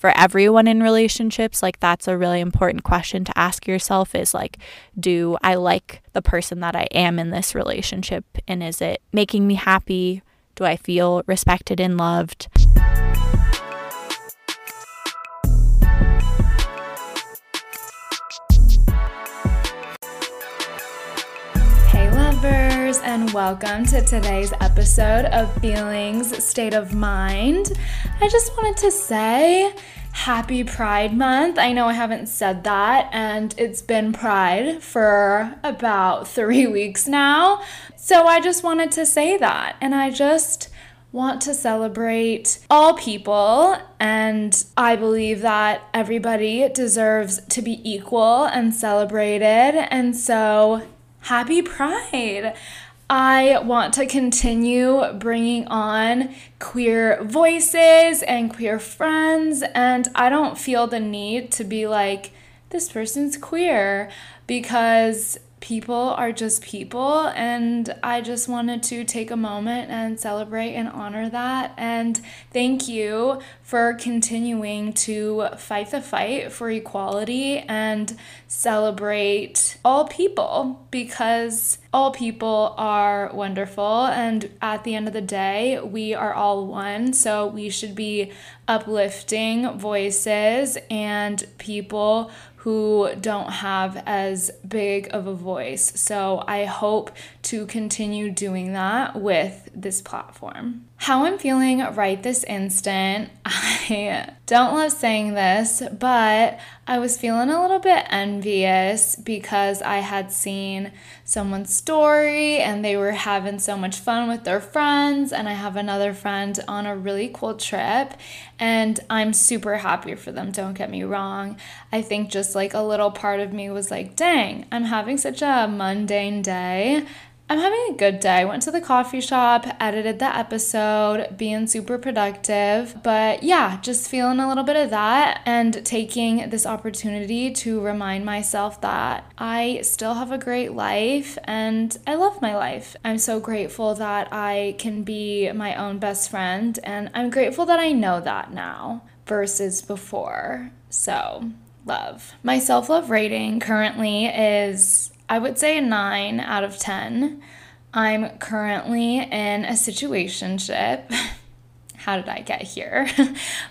for everyone in relationships, like that's a really important question to ask yourself is like, do I like the person that I am in this relationship? And is it making me happy? Do I feel respected and loved? And welcome to today's episode of Feelings State of Mind. I just wanted to say happy Pride Month. I know I haven't said that, and it's been Pride for about 3 weeks now. So I just wanted to say that, and I just want to celebrate all people, and I believe that everybody deserves to be equal and celebrated, and so happy Pride! I want to continue bringing on queer voices and queer friends, and I don't feel the need to be like, this person's queer, because people are just people, and I just wanted to take a moment and celebrate and honor that, and thank you for continuing to fight the fight for equality and celebrate all people, because all people are wonderful, and at the end of the day, we are all one, so we should be uplifting voices and people who don't have as big of a voice. So I hope to continue doing that with this platform. How I'm feeling right this instant, I don't love saying this, but I was feeling a little bit envious because I had seen someone's story and they were having so much fun with their friends, and I have another friend on a really cool trip, and I'm super happy for them, don't get me wrong. I think just like a little part of me was like, dang, I'm having such a mundane day. I'm having a good day. Went to the coffee shop, edited the episode, being super productive. But yeah, just feeling a little bit of that and taking this opportunity to remind myself that I still have a great life and I love my life. I'm so grateful that I can be my own best friend, and I'm grateful that I know that now versus before. So, love. My self-love rating currently is, I would say, a 9 out of 10. I'm currently in a situationship. How did I get here?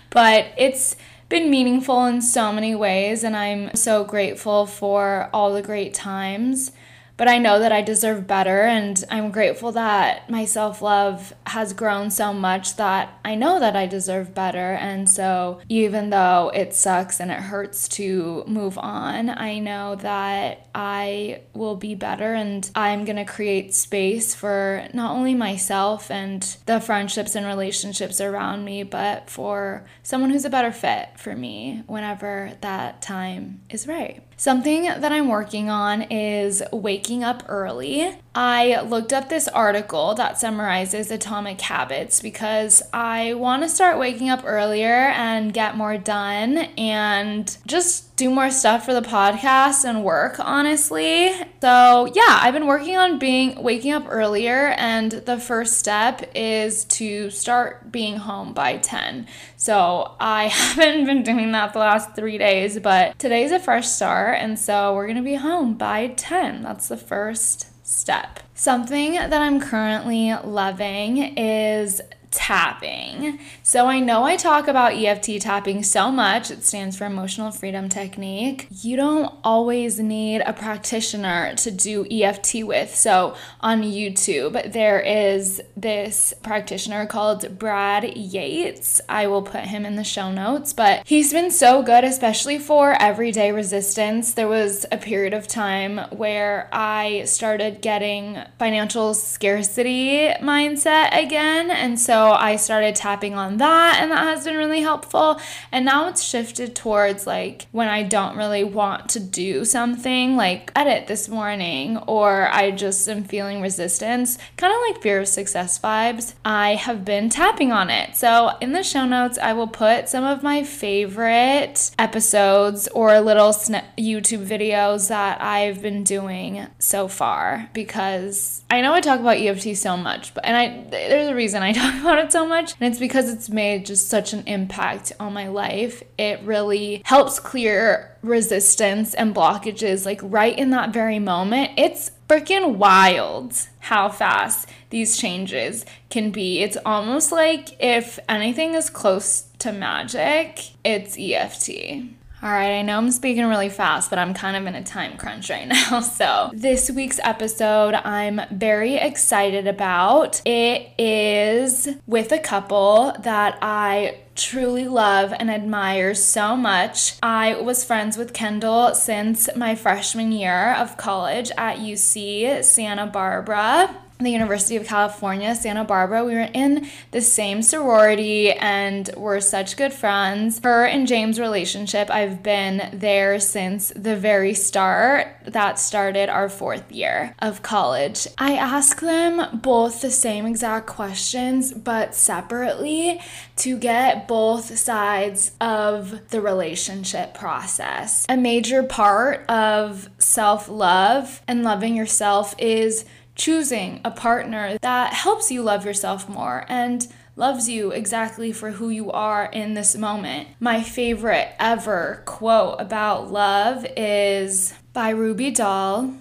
But it's been meaningful in so many ways, and I'm so grateful for all the great times. But I know that I deserve better, and I'm grateful that my self-love has grown so much that I know that I deserve better. And so even though it sucks and it hurts to move on, I know that I will be better, and I'm going to create space for not only myself and the friendships and relationships around me, but for someone who's a better fit for me whenever that time is right. Something that I'm working on is waking up early. I looked up this article that summarizes Atomic Habits because I want to start waking up earlier and get more done and just do more stuff for the podcast and work, honestly. So yeah, I've been working on waking up earlier, and the first step is to start being home by 10. So I haven't been doing that the last 3 days, but today's a fresh start, and so we're going to be home by 10. That's the first step. Something that I'm currently loving is tapping. So I know I talk about EFT tapping so much. It stands for Emotional Freedom Technique. You don't always need a practitioner to do EFT with. So on YouTube, there is this practitioner called Brad Yates. I will put him in the show notes, but he's been so good, especially for everyday resistance. There was a period of time where I started getting financial scarcity mindset again, and so I started tapping on that, and that has been really helpful. And now it's shifted towards like when I don't really want to do something, like edit this morning, or I just am feeling resistance, kind of like fear of success vibes, I have been tapping on it. So in the show notes, I will put some of my favorite episodes or little YouTube videos that I've been doing so far, because I know I talk about EFT so much, but there's a reason I talk about about it so much, and it's because it's made just such an impact on my life. It really helps clear resistance and blockages, like right in that very moment. It's freaking wild how fast these changes can be. It's almost like if anything is close to magic, it's EFT. All right, I know I'm speaking really fast, but I'm kind of in a time crunch right now. So this week's episode, I'm very excited about. It is with a couple that I truly love and admire so much. I was friends with Kendall since my freshman year of college at UC Santa Barbara. The University of California, Santa Barbara. We were in the same sorority and we're such good friends. Her and James' relationship, I've been there since the very start. That started our 4th year of college. I ask them both the same exact questions, but separately to get both sides of the relationship process. A major part of self-love and loving yourself is choosing a partner that helps you love yourself more and loves you exactly for who you are in this moment. My favorite ever quote about love is by Ruby Dahl.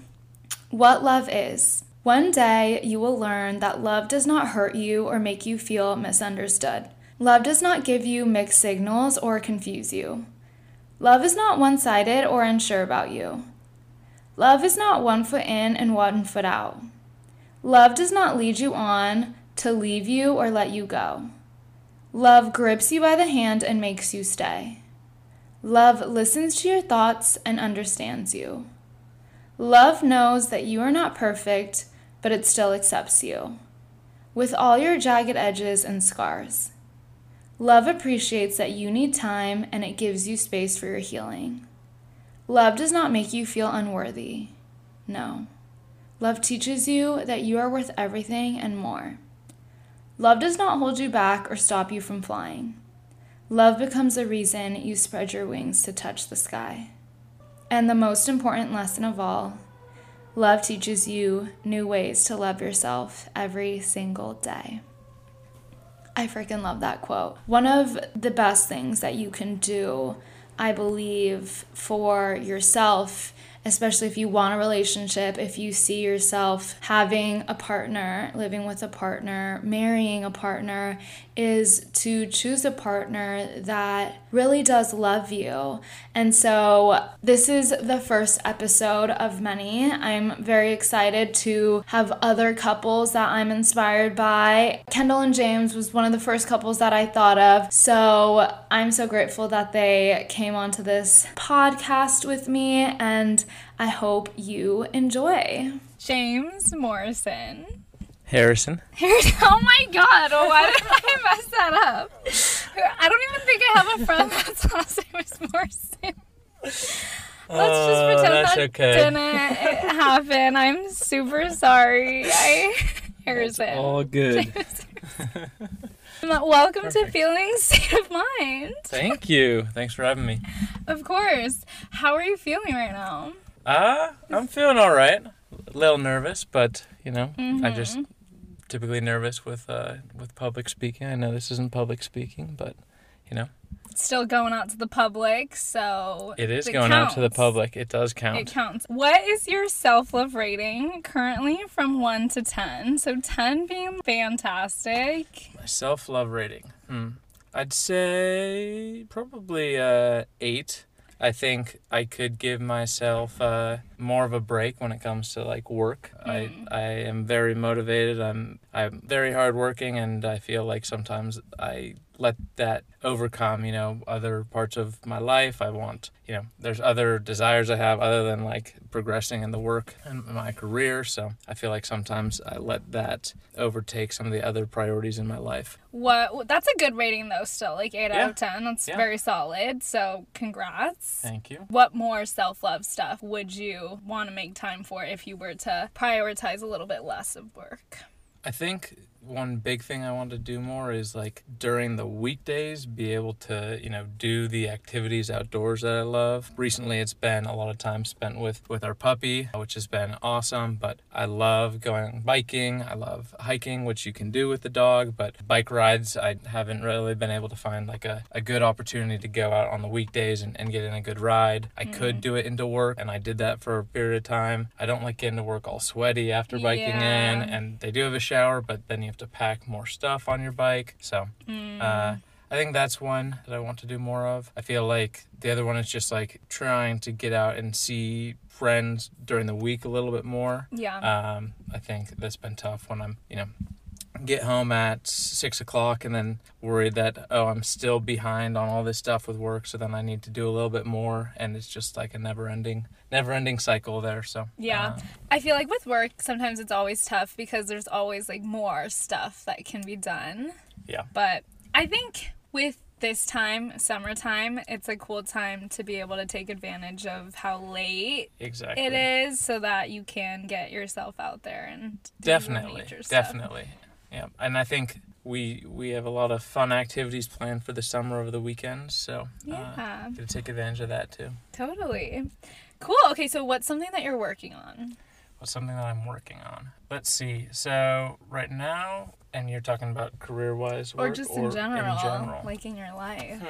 What love is. One day you will learn that love does not hurt you or make you feel misunderstood. Love does not give you mixed signals or confuse you. Love is not one-sided or unsure about you. Love is not one foot in and one foot out. Love does not lead you on to leave you or let you go. Love grips you by the hand and makes you stay. Love listens to your thoughts and understands you. Love knows that you are not perfect, but it still accepts you, with all your jagged edges and scars. Love appreciates that you need time and it gives you space for your healing. Love does not make you feel unworthy. No. Love teaches you that you are worth everything and more. Love does not hold you back or stop you from flying. Love becomes the reason you spread your wings to touch the sky. And the most important lesson of all, love teaches you new ways to love yourself every single day. I freaking love that quote. One of the best things that you can do, I believe, for yourself, especially if you want a relationship, if you see yourself having a partner, living with a partner, marrying a partner, is to choose a partner that really does love you. And so this is the first episode of many. I'm very excited to have other couples that I'm inspired by. Kendall and James was one of the first couples that I thought of. So I'm so grateful that they came onto this podcast with me, and I hope you enjoy. James Harrison. Oh my God, why did I mess that up? I don't even think I have a friend that's last name is Morrison. Let's just pretend that didn't happen. I'm super sorry. Harrison. All good. Welcome to Feelings State of Mind. Thank you. Thanks for having me. Of course. How are you feeling right now? I'm feeling all right. A little nervous, but, you know, I just typically nervous with public speaking. I know this isn't public speaking, but, you know. It's still going out to the public, so it is going out to the public. It does count. It counts. What is your self-love rating currently from 1 to 10? So 10 being fantastic. My self-love rating? I'd say probably 8. I think I could give myself more of a break when it comes to like work. I am very motivated. I'm very hardworking, and I feel like sometimes I let that overcome, you know, other parts of my life. I want, you know, there's other desires I have other than like progressing in the work and my career. So I feel like sometimes I let that overtake some of the other priorities in my life. What? That's a good rating though still, like 8 out of 10. That's very solid. So congrats. Thank you. What more self-love stuff would you want to make time for if you were to prioritize a little bit less of work? I think one big thing I want to do more is, like, during the weekdays, be able to, you know, do the activities outdoors that I love. Recently, it's been a lot of time spent with our puppy, which has been awesome, but I love going biking. I love hiking, which you can do with the dog, but bike rides, I haven't really been able to find, like, a good opportunity to go out on the weekdays and get in a good ride. I could do it into work, and I did that for a period of time. I don't like getting to work all sweaty after biking in, and they do have a shower, but then you have to pack more stuff on your bike. So I think that's one that I want to do more of. I feel like the other one is just, like, trying to get out and see friends during the week a little bit more. I think that's been tough when I'm, you know, get home at 6 o'clock and then worried that, oh, I'm still behind on all this stuff with work, so then I need to do a little bit more, and it's just like a never-ending cycle there. So I feel like with work sometimes it's always tough because there's always, like, more stuff that can be done, but I think with this time, summertime, it's a cool time to be able to take advantage of how late it is so that you can get yourself out there and do definitely Yeah, and I think we have a lot of fun activities planned for the summer over the weekend, so gonna take advantage of that too. Totally. Cool. Okay, so what's something that you're working on? What's something that I'm working on? Let's see. So right now, and you're talking about career-wise or just in general, like in your life.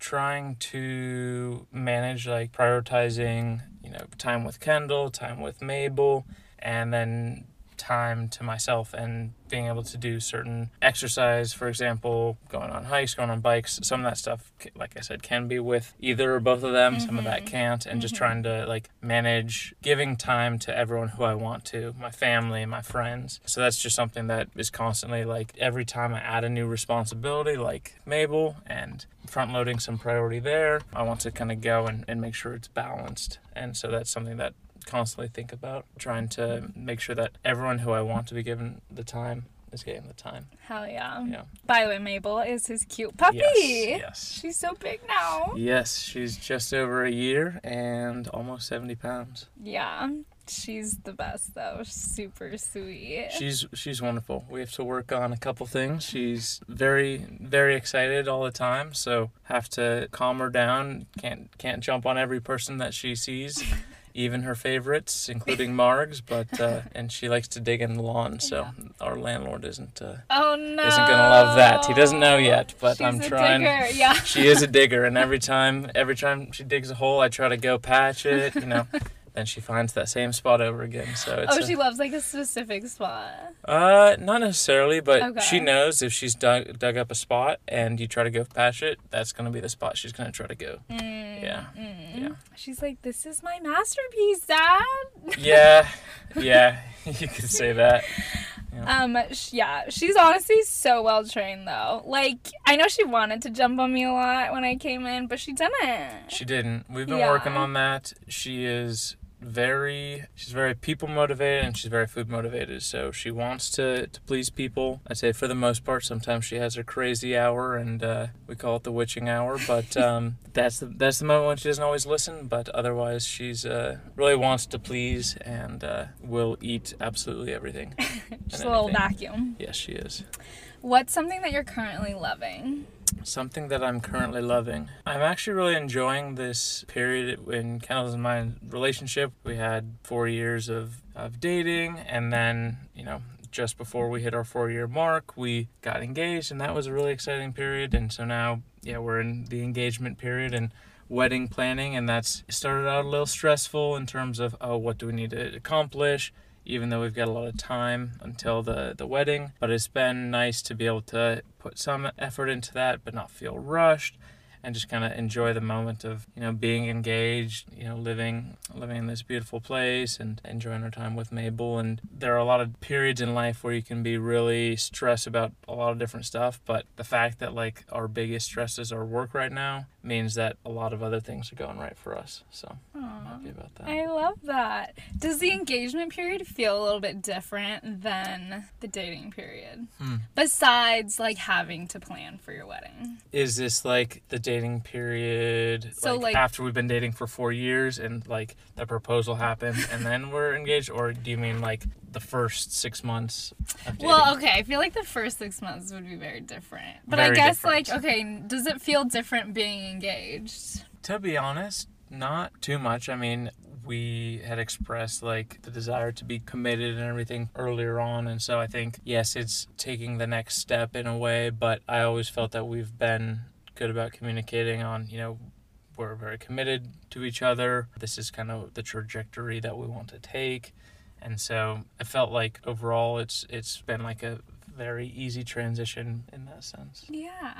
Trying to manage, like, prioritizing, you know, time with Kendall, time with Mabel, and then time to myself and being able to do certain exercise, for example, going on hikes, going on bikes. Some of that stuff, like I said, can be with either or both of them. Some of that can't. And just trying to, like, manage giving time to everyone who I want to, my family, my friends. So that's just something that is constantly, like, every time I add a new responsibility, like Mabel, and front-loading some priority there, I want to kind of go and make sure it's balanced. And so that's something that constantly think about, trying to make sure that everyone who I want to be given the time is getting the time. Hell yeah. Yeah. By the way, Mabel is his cute puppy. Yes. She's so big now. Yes, she's just over a year and almost 70 pounds. Yeah. She's the best, though. She's super sweet. She's wonderful. We have to work on a couple things. She's very, very excited all the time, so have to calm her down. Can't jump on every person that she sees. Even her favorites, including Margs, but and she likes to dig in the lawn, so our landlord isn't gonna love that. He doesn't know yet, but I'm trying. She's a digger, yeah. She is a digger, and every time she digs a hole, I try to go patch it, you know. Then she finds that same spot over again. So it's she loves, like, a specific spot. Not necessarily, but she knows if she's dug up a spot and you try to go patch it, that's gonna be the spot she's gonna try to go. Yeah. She's like, "This is my masterpiece, Dad." Yeah, you could say that. Yeah. She's honestly so well trained, though. Like, I know she wanted to jump on me a lot when I came in, but she didn't. We've been working on that. She's very people motivated, and she's very food motivated, so she wants to please people, I'd say, for the most part. Sometimes she has her crazy hour, and we call it the witching hour, but that's the moment when she doesn't always listen, but otherwise she's really wants to please, and will eat absolutely everything. She's a little vacuum. Yes, she is. What's something that you're currently loving? Something that I'm currently loving. I'm actually really enjoying this period in Kendall's and my relationship. We had 4 years of dating, and then, you know, just before we hit our 4-year mark, we got engaged, and that was a really exciting period. And so now, we're in the engagement period and wedding planning, and that's started out a little stressful in terms of, what do we need to accomplish? Even though we've got a lot of time until the wedding. But it's been nice to be able to put some effort into that, but not feel rushed, and just kind of enjoy the moment of, being engaged, living in this beautiful place, and enjoying our time with Mabel. And there are a lot of periods in life where you can be really stressed about a lot of different stuff, but the fact that, like, our biggest stresses are work right now means that a lot of other things are going right for us, so I'm happy about that. I love that. Does the engagement period feel a little bit different than the dating period? Besides, like, having to plan for your wedding? Is this, like, the dating dating period, so like after we've been dating for 4 years and like the proposal happened and then we're engaged, or do you mean like the first 6 months of dating? Well, okay, I feel like the first 6 months would be very different. But very I guess different. Like, okay, does it feel different being engaged? To be honest, not too much. I mean, we had expressed like the desire to be committed and everything earlier on, and so I think yes, it's taking the next step in a way, but I always felt that we've been good about communicating on, you know, we're very committed to each other, this is kind of the trajectory that we want to take. And so I felt like overall it's been like a very easy transition in that sense. Yeah.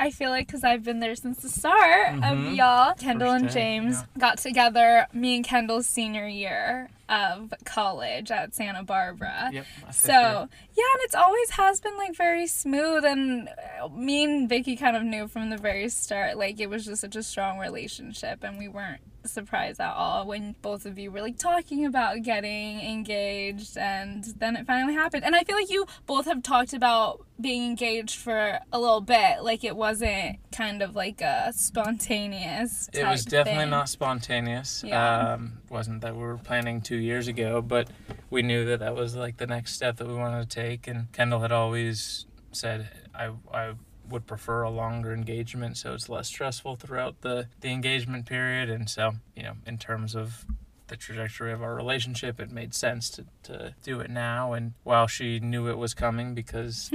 I feel like because I've been there since the start of y'all. Kendall and James got together, me and Kendall's senior year of college at Santa Barbara. Yep. So, yeah, and it's always has been like very smooth, and me and Vicky kind of knew from the very start, like it was just such a strong relationship, and we weren't surprised at all when both of you were like talking about getting engaged, and then it finally happened. And I feel like you both have talked about being engaged for a little bit, like it wasn't kind of like a spontaneous type. It was definitely not spontaneous. Yeah. Wasn't that we were planning 2 years ago, but we knew that that was like the next step that we wanted to take. And Kendall had always said, I would prefer a longer engagement so it's less stressful throughout the engagement period. And so, you know, in terms of the trajectory of our relationship, it made sense to do it now. And while she knew it was coming because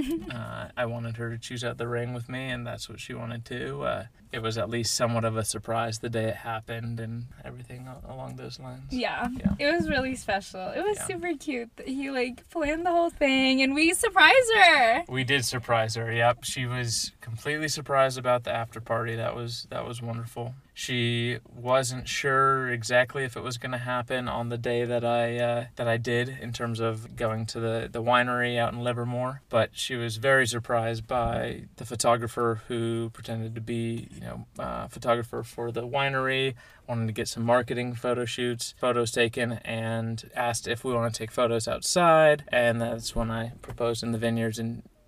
I wanted her to choose out the ring with me, and that's what she wanted to, it was at least somewhat of a surprise the day it happened and everything along those lines. Yeah. It was really special. It was super cute that he like planned the whole thing, and we surprised her. We did surprise her. Yep. She was completely surprised about the after party. That was wonderful. She wasn't sure exactly if it was going to happen on the day that I did in terms of going to the winery out in Livermore, but she was very surprised by the photographer who pretended to be, you know, photographer for the winery, wanted to get some marketing photo shoots, photos taken, and asked if we want to take photos outside, and that's when I proposed in the vineyards.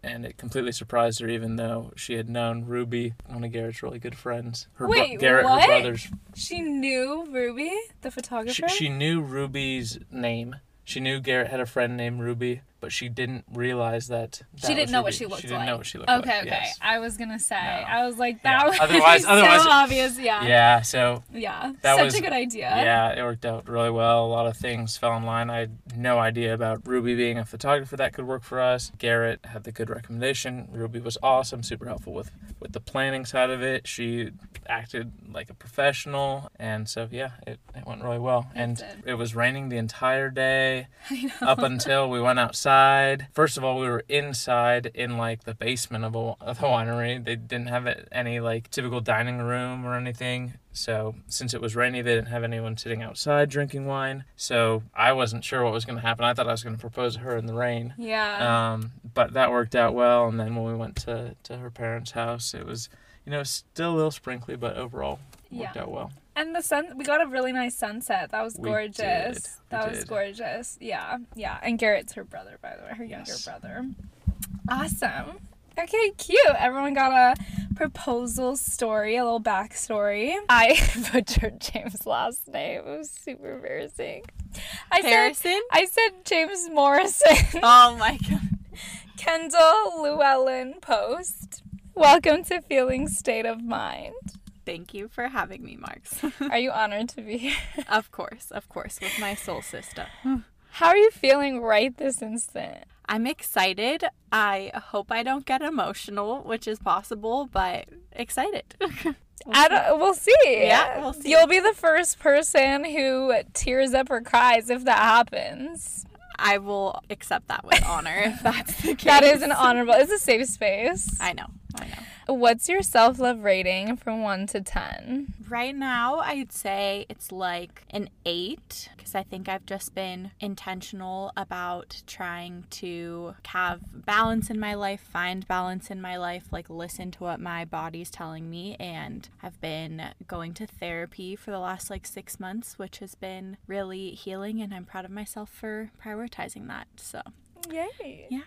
And it completely surprised her, even though she had known Ruby, one of Garrett's really good friends. Her brother's. She knew Ruby, the photographer? She knew Ruby's name. She knew Garrett had a friend named Ruby, but she didn't realize that she didn't know what she looked like. She didn't know what she looked like. Okay, yes. I was going to say. No. I was like, that would be so obvious. Yeah. Yeah, so. Yeah, such a good idea. Yeah, it worked out really well. A lot of things fell in line. I had no idea about Ruby being a photographer that could work for us. Garrett had the good recommendation. Ruby was awesome, super helpful with the planning side of it. She acted like a professional. And so, yeah, it went really well. It was raining the entire day up until we went outside. First of all, we were inside in like the basement of the winery. They didn't have any like typical dining room or anything. So since it was rainy, they didn't have anyone sitting outside drinking wine. So I wasn't sure what was going to happen. I thought I was going to propose to her in the rain. Yeah. But that worked out well. And then when we went to her parents' house, it was, you know, still a little sprinkly, but overall worked out well. And the sun, we got a really nice sunset. That was gorgeous. That was gorgeous. Yeah. Yeah. And Garrett's her brother, by the way, her younger brother. Awesome. Okay, cute. Everyone got a proposal story, a little backstory. I butchered James' last name. It was super embarrassing. I said James Morrison. Oh my God. Kendall Llewellyn Post. Welcome to Feelings State of Mind. Thank you for having me, Margs. Are you honored to be here? Of course, with my soul sister. How are you feeling right this instant? I'm excited. I hope I don't get emotional, which is possible, but excited. We'll see. Yeah, we'll see. You'll be the first person who tears up or cries if that happens. I will accept that with honor if that's the case. That is it's a safe space. I know. What's your self-love rating from 1 to 10? Right now, I'd say it's like an 8, because I think I've just been intentional about trying to have balance in my life, find balance in my life, like listen to what my body's telling me. And I've been going to therapy for the last like 6 months, which has been really healing, and I'm proud of myself for prioritizing that. So Yay. Yeah.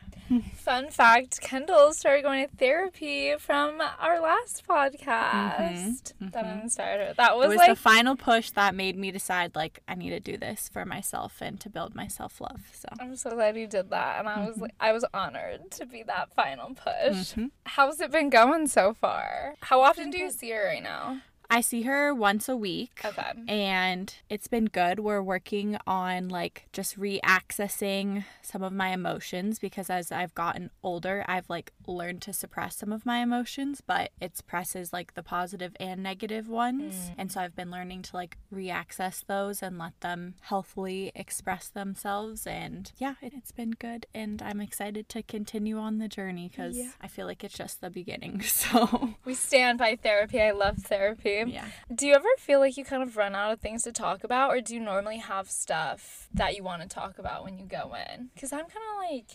Fun fact, Kendall started going to therapy from our last podcast. Mm-hmm. That inspired her. That was like the final push that made me decide, like, I need to do this for myself and to build my self-love. So I'm so glad you did that. And I was like, I was honored to be that final push. Mm-hmm. How's it been going so far? How often do you see her right now? I see her once a week. Okay. And it's been good. We're working on like just reaccessing some of my emotions, because as I've gotten older, I've like learned to suppress some of my emotions, but it suppresses like the positive and negative ones. And so I've been learning to like reaccess those and let them healthily express themselves. And yeah, it's been good. And I'm excited to continue on the journey, because I feel like it's just the beginning. So we stand by therapy. I love therapy. Yeah. Do you ever feel like you kind of run out of things to talk about, or do you normally have stuff that you want to talk about when you go in? Because I'm kind of like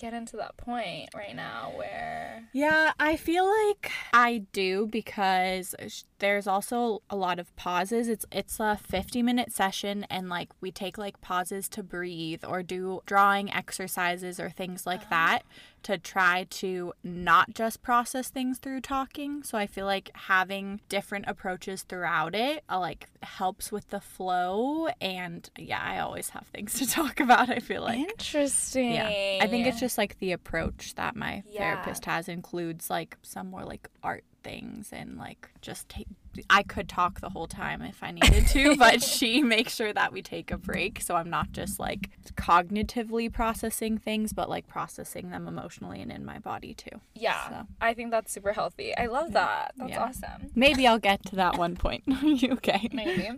getting to that point right now where... Yeah, I feel like I do, because there's also a lot of pauses. It's a 50-minute session, and like we take like pauses to breathe or do drawing exercises or things like that to try to not just process things through talking. So I feel like having different approaches throughout it like helps with the flow. And yeah, I always have things to talk about, I feel like. Interesting. Yeah. I think it's just like the approach that my therapist has includes like some more like art things and like just take... I could talk the whole time if I needed to, but she makes sure that we take a break, so I'm not just like cognitively processing things, but like processing them emotionally and in my body too. Yeah, so. I think that's super healthy. I love that. That's awesome. Maybe I'll get to that one point. Okay. Maybe.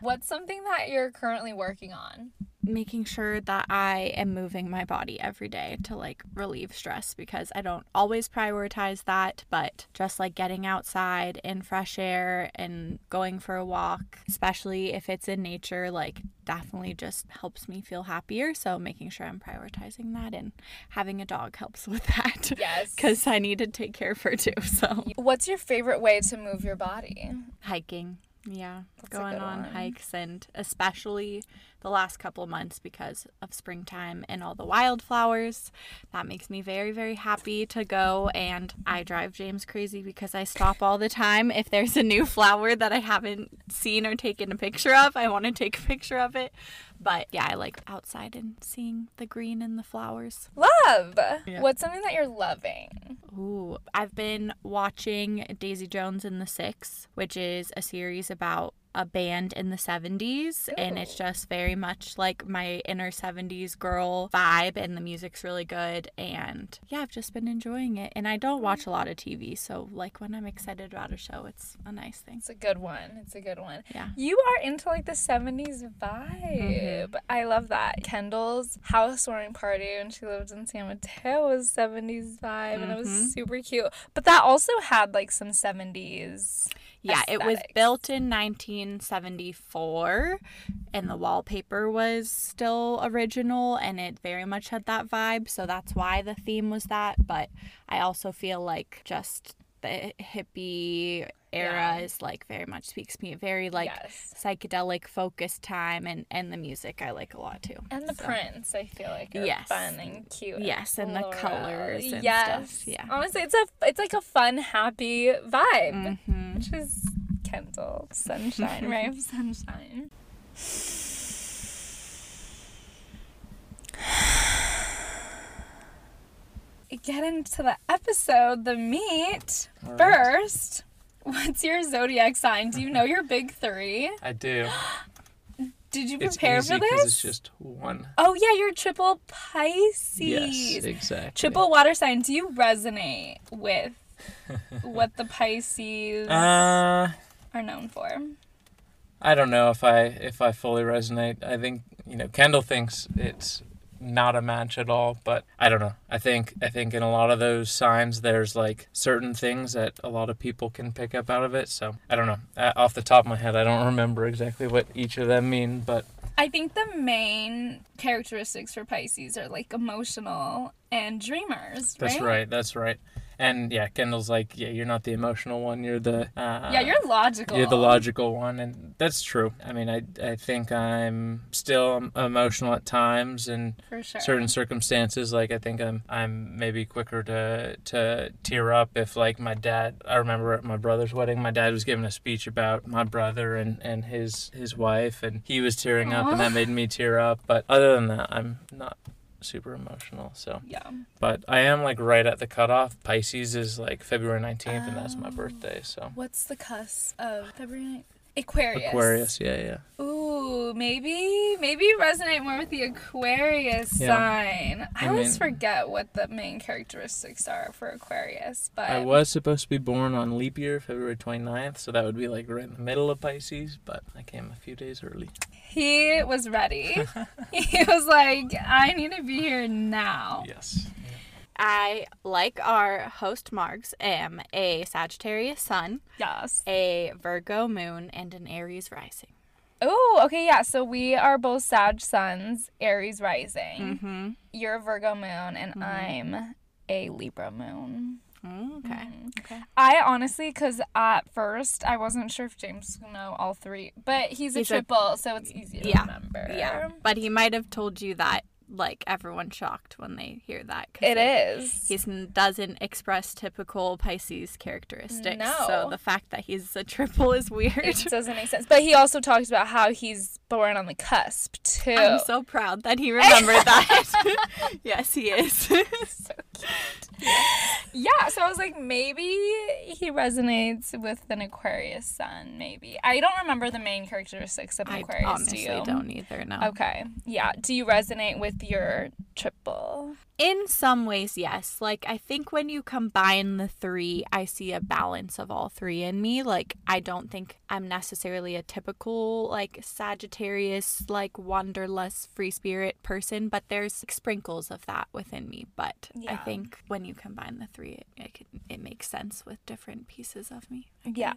What's something that you're currently working on? Making sure that I am moving my body every day to like relieve stress, because I don't always prioritize that, but just like getting outside in fresh air and going for a walk, especially if it's in nature, like definitely just helps me feel happier. So making sure I'm prioritizing that, and having a dog helps with that. Yes. Because I need to take care of her too. So what's your favorite way to move your body? Hiking. Yeah, going on hikes, and especially the last couple months because of springtime and all the wildflowers. That makes me very, very happy to go, and I drive James crazy because I stop all the time. If there's a new flower that I haven't seen or taken a picture of, I want to take a picture of it. But yeah, I like outside and seeing the green and the flowers. Love! Yeah. What's something that you're loving? Ooh, I've been watching Daisy Jones and the Six, which is a series about a band in the 70s. Ooh. And it's just very much like my inner 70s girl vibe, and the music's really good, and yeah, I've just been enjoying it. And I don't watch a lot of TV, so like when I'm excited about a show, it's a nice thing. It's a good one. Yeah, you are into like the 70s vibe. I love that. Kendall's housewarming party when she lived in San Mateo was 70s vibe, and it was super cute, but that also had like some 70s aesthetics. It was built in 1974, and the wallpaper was still original, and it very much had that vibe, so that's why the theme was that. But I also feel like just the hippie era is like very much speaks to me. Very like psychedelic focused time, and the music I like a lot too. And the prints I feel like are fun and cute. Yes, and Laura. The colors and stuff. Yeah. Honestly, it's like a fun, happy vibe. Which is Kendall. Sunshine, right? Sunshine. Get into the episode, the meat. All first, right. What's your zodiac sign? Do you know your big three? I do. Did you prepare for this? Because it's just one. Oh yeah, you're triple Pisces. Yes, exactly. Triple water sign. Do you resonate with what the Pisces are known for? I don't know if I fully resonate. I think, you know, Kendall thinks it's not a match at all, but I don't know. I think in a lot of those signs there's like certain things that a lot of people can pick up out of it, so I don't know. Off the top of my head, I don't remember exactly what each of them mean, but I think the main characteristics for Pisces are like emotional and dreamers, right? That's right. And yeah, Kendall's like, yeah, you're not the emotional one. You're the logical. You're the logical one, and That's true. I mean, I think I'm still emotional at times in certain circumstances. Like, I think I'm maybe quicker to tear up if, like, my dad. I remember at my brother's wedding, my dad was giving a speech about my brother and his wife, and he was tearing up, and that made me tear up. But other than that, I'm not super emotional, so yeah. But I am, like, right at the cutoff. Pisces is like February 19th, and that's my birthday. So what's the cusp of February 9th? Aquarius, yeah. Ooh, maybe resonate more with the Aquarius sign. I always forget what the main characteristics are for Aquarius, but I was supposed to be born on leap year, February 29th, so that would be, like, right in the middle of Pisces, but I came a few days early. He was ready. He was like, I need to be here now. Yes. I, like our host Margs, am a Sagittarius sun, yes, a Virgo moon, and an Aries rising. Oh, okay, yeah. So we are both Sag suns, Aries rising. Mm-hmm. You're a Virgo moon, and I'm a Libra moon. Okay. I honestly, because at first I wasn't sure if James would know all three, but he's a triple, so it's easy to remember. Yeah, but he might have told you that. Like, everyone's shocked when they hear that. It is. He doesn't express typical Pisces characteristics. No. So the fact that he's a triple is weird. It doesn't make sense. But he also talks about how he's born on the cusp, too. I'm so proud that he remembered that. Yes, he is. So cute. Yeah, so I was like, maybe he resonates with an Aquarius sun, maybe. I don't remember the main characteristics of Aquarius, honestly, do you? I don't either, no. Okay, yeah. Do you resonate with your triple? In some ways, yes. Like, I think when you combine the three, I see a balance of all three in me. Like, I don't think I'm necessarily a typical, like, Sagittarius, like, wanderlust, free spirit person, but there's sprinkles of that within me. But yeah. I think when you combine the three, it makes sense with different pieces of me. Yeah.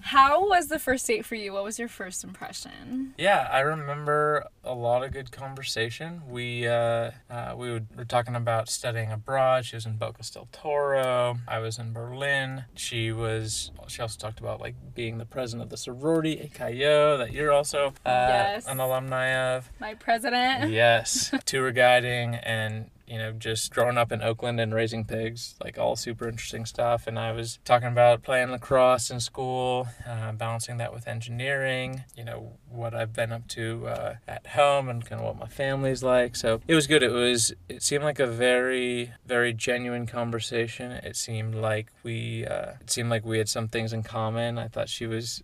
How was the first date for you? What was your first impression? Yeah, I remember a lot of good conversation. We were talking about studying abroad. She was in Boca del Toro. I was in Berlin. She also talked about, like, being the president of the sorority, A.K.I.O., that you're also an alumni of. My president. Yes. Tour guiding and, you know, just growing up in Oakland and raising pigs, like, all super interesting stuff. And I was talking about playing lacrosse in school, balancing that with engineering, you know, what I've been up to at home and kind of what my family's like. So it was good. It seemed like a very, very genuine conversation. It seemed like we had some things in common. I thought she was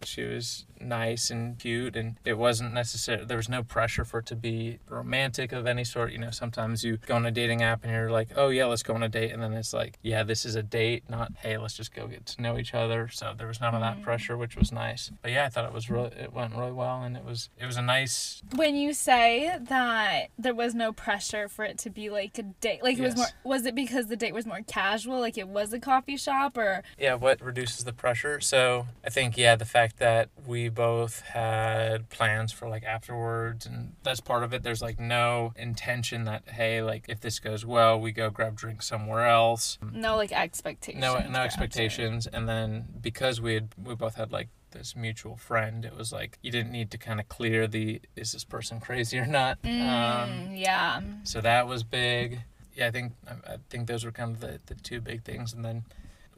nice and cute, and it wasn't necessary. There was no pressure for it to be romantic of any sort. You know, sometimes you go on a dating app and you're like, oh yeah, let's go on a date, and then it's like, yeah, this is a date, not hey, let's just go get to know each other. So there was none of that pressure, which was nice. But yeah, I thought it went really well, and it was a nice. When you say that there was no pressure for it to be like a date, like it was more. Was it because the date was more casual, like it was a coffee shop, or? Yeah, what reduces the pressure? So I think the fact that we both had plans for, like, afterwards, and that's part of it. There's, like, no intention that, hey, like, if this goes well, we go grab drinks somewhere else. No, like, expectations. No expectations. And then because we both had, like, this mutual friend, it was like you didn't need to kind of clear the is this person crazy or not. Yeah. So that was big. Yeah, I think those were kind of the two big things. And then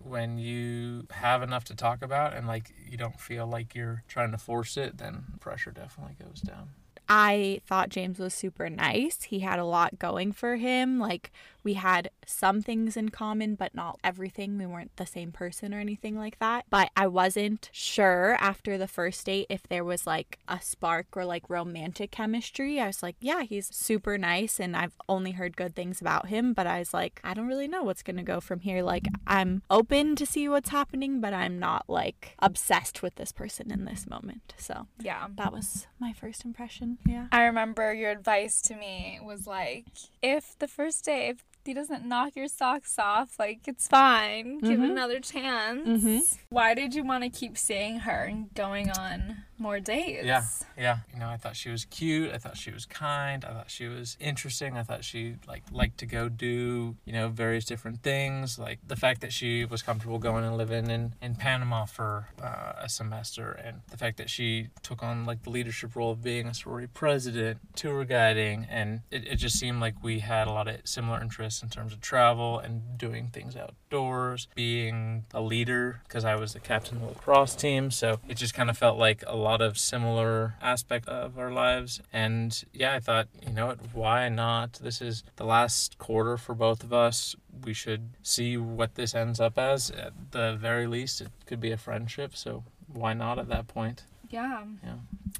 when you have enough to talk about and, like, you don't feel like you're trying to force it, then pressure definitely goes down. I thought James was super nice. He had a lot going for him. Like, we had some things in common, but not everything. We weren't the same person or anything like that. But I wasn't sure after the first date if there was, like, a spark or, like, romantic chemistry. I was like, yeah, he's super nice, and I've only heard good things about him. But I was like, I don't really know what's going to go from here. Like, I'm open to see what's happening, but I'm not, like, obsessed with this person in this moment. So yeah, that was my first impression. Yeah. I remember your advice to me was like, if the first day, if he doesn't knock your socks off, like, it's fine. Give it another chance. Why did you want to keep seeing her and going on more dates? Yeah. You know, I thought she was cute. I thought she was kind. I thought she was interesting. I thought she, like, liked to go do, you know, various different things. Like, the fact that she was comfortable going and living in Panama for a semester, and the fact that she took on, like, the leadership role of being a sorority president, tour guiding, and it just seemed like we had a lot of similar interests in terms of travel and doing things outdoors, being a leader, because I was the captain of the lacrosse team. So it just kind of felt like a lot of similar aspects of our lives. And yeah, I thought, you know what, why not? This is the last quarter for both of us. We should see what this ends up as. At the very least, it could be a friendship. So why not at that point? Yeah.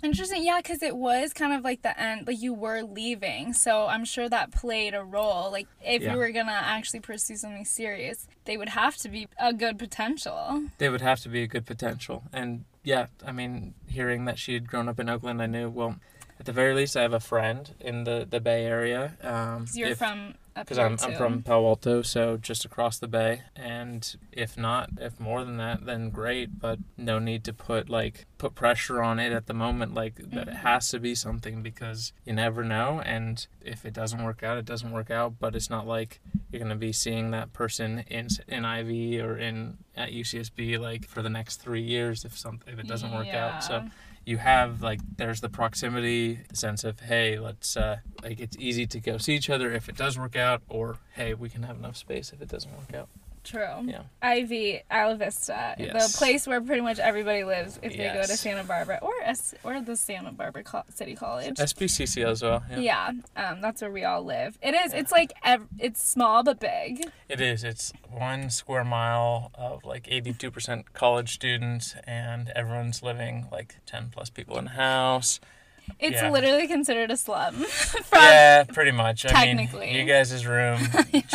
Interesting. Yeah, because it was kind of like the end, like you were leaving. So I'm sure that played a role. Like, if you were going to actually pursue something serious, they would have to be a good potential. And yeah, I mean, hearing that she had grown up in Oakland, I knew, well, at the very least, I have a friend in the Bay Area. You're from up here, because I'm from Palo Alto, so just across the bay. And if not, if more than that, then great. But no need to put pressure on it at the moment. Like, that it has to be something, because you never know. And if it doesn't work out, it doesn't work out. But it's not like you're going to be seeing that person in Ivy or at UCSB like for the next 3 years if it doesn't work out. So you have, like, there's the proximity, the sense of, hey, let's, like, it's easy to go see each other if it does work out, or, hey, we can have enough space if it doesn't work out. True. Yeah. Ivy, Isla Vista, the place where pretty much everybody lives if they go to Santa Barbara or the Santa Barbara City College. SBCC as well. Yeah. That's where we all live. It is. Yeah. It's like it's small but big. It is. It's 1 square mile of like 82% college students, and everyone's living like 10 plus people in a house. It's literally considered a slum. Pretty much. Technically. I mean, you guys' room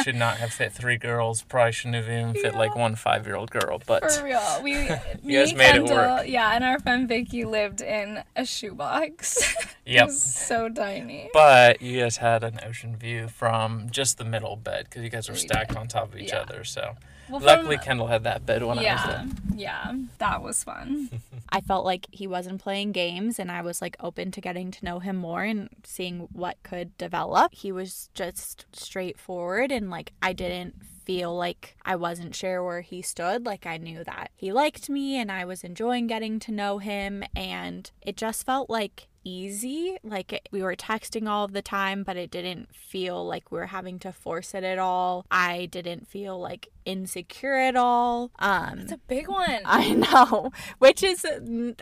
should not have fit 3 girls. Probably shouldn't have even fit like 1 5-year-old girl. But for real. We you guys made Kendall, it work. Yeah, and our friend Vicky lived in a shoebox. Yep. It was so tiny. But you guys had an ocean view from just the middle bed, because you guys were stacked on top of each other, so... Well, luckily, Kendall had that bed when I was there. Yeah, that was fun. I felt like he wasn't playing games, and I was, like, open to getting to know him more and seeing what could develop. He was just straightforward, and, like, I didn't feel like I wasn't sure where he stood. Like, I knew that he liked me, and I was enjoying getting to know him, and it just felt like... easy. Like, we were texting all of the time, but it didn't feel like we were having to force it at all. I didn't feel like insecure at all. That's a big one. I know, which is,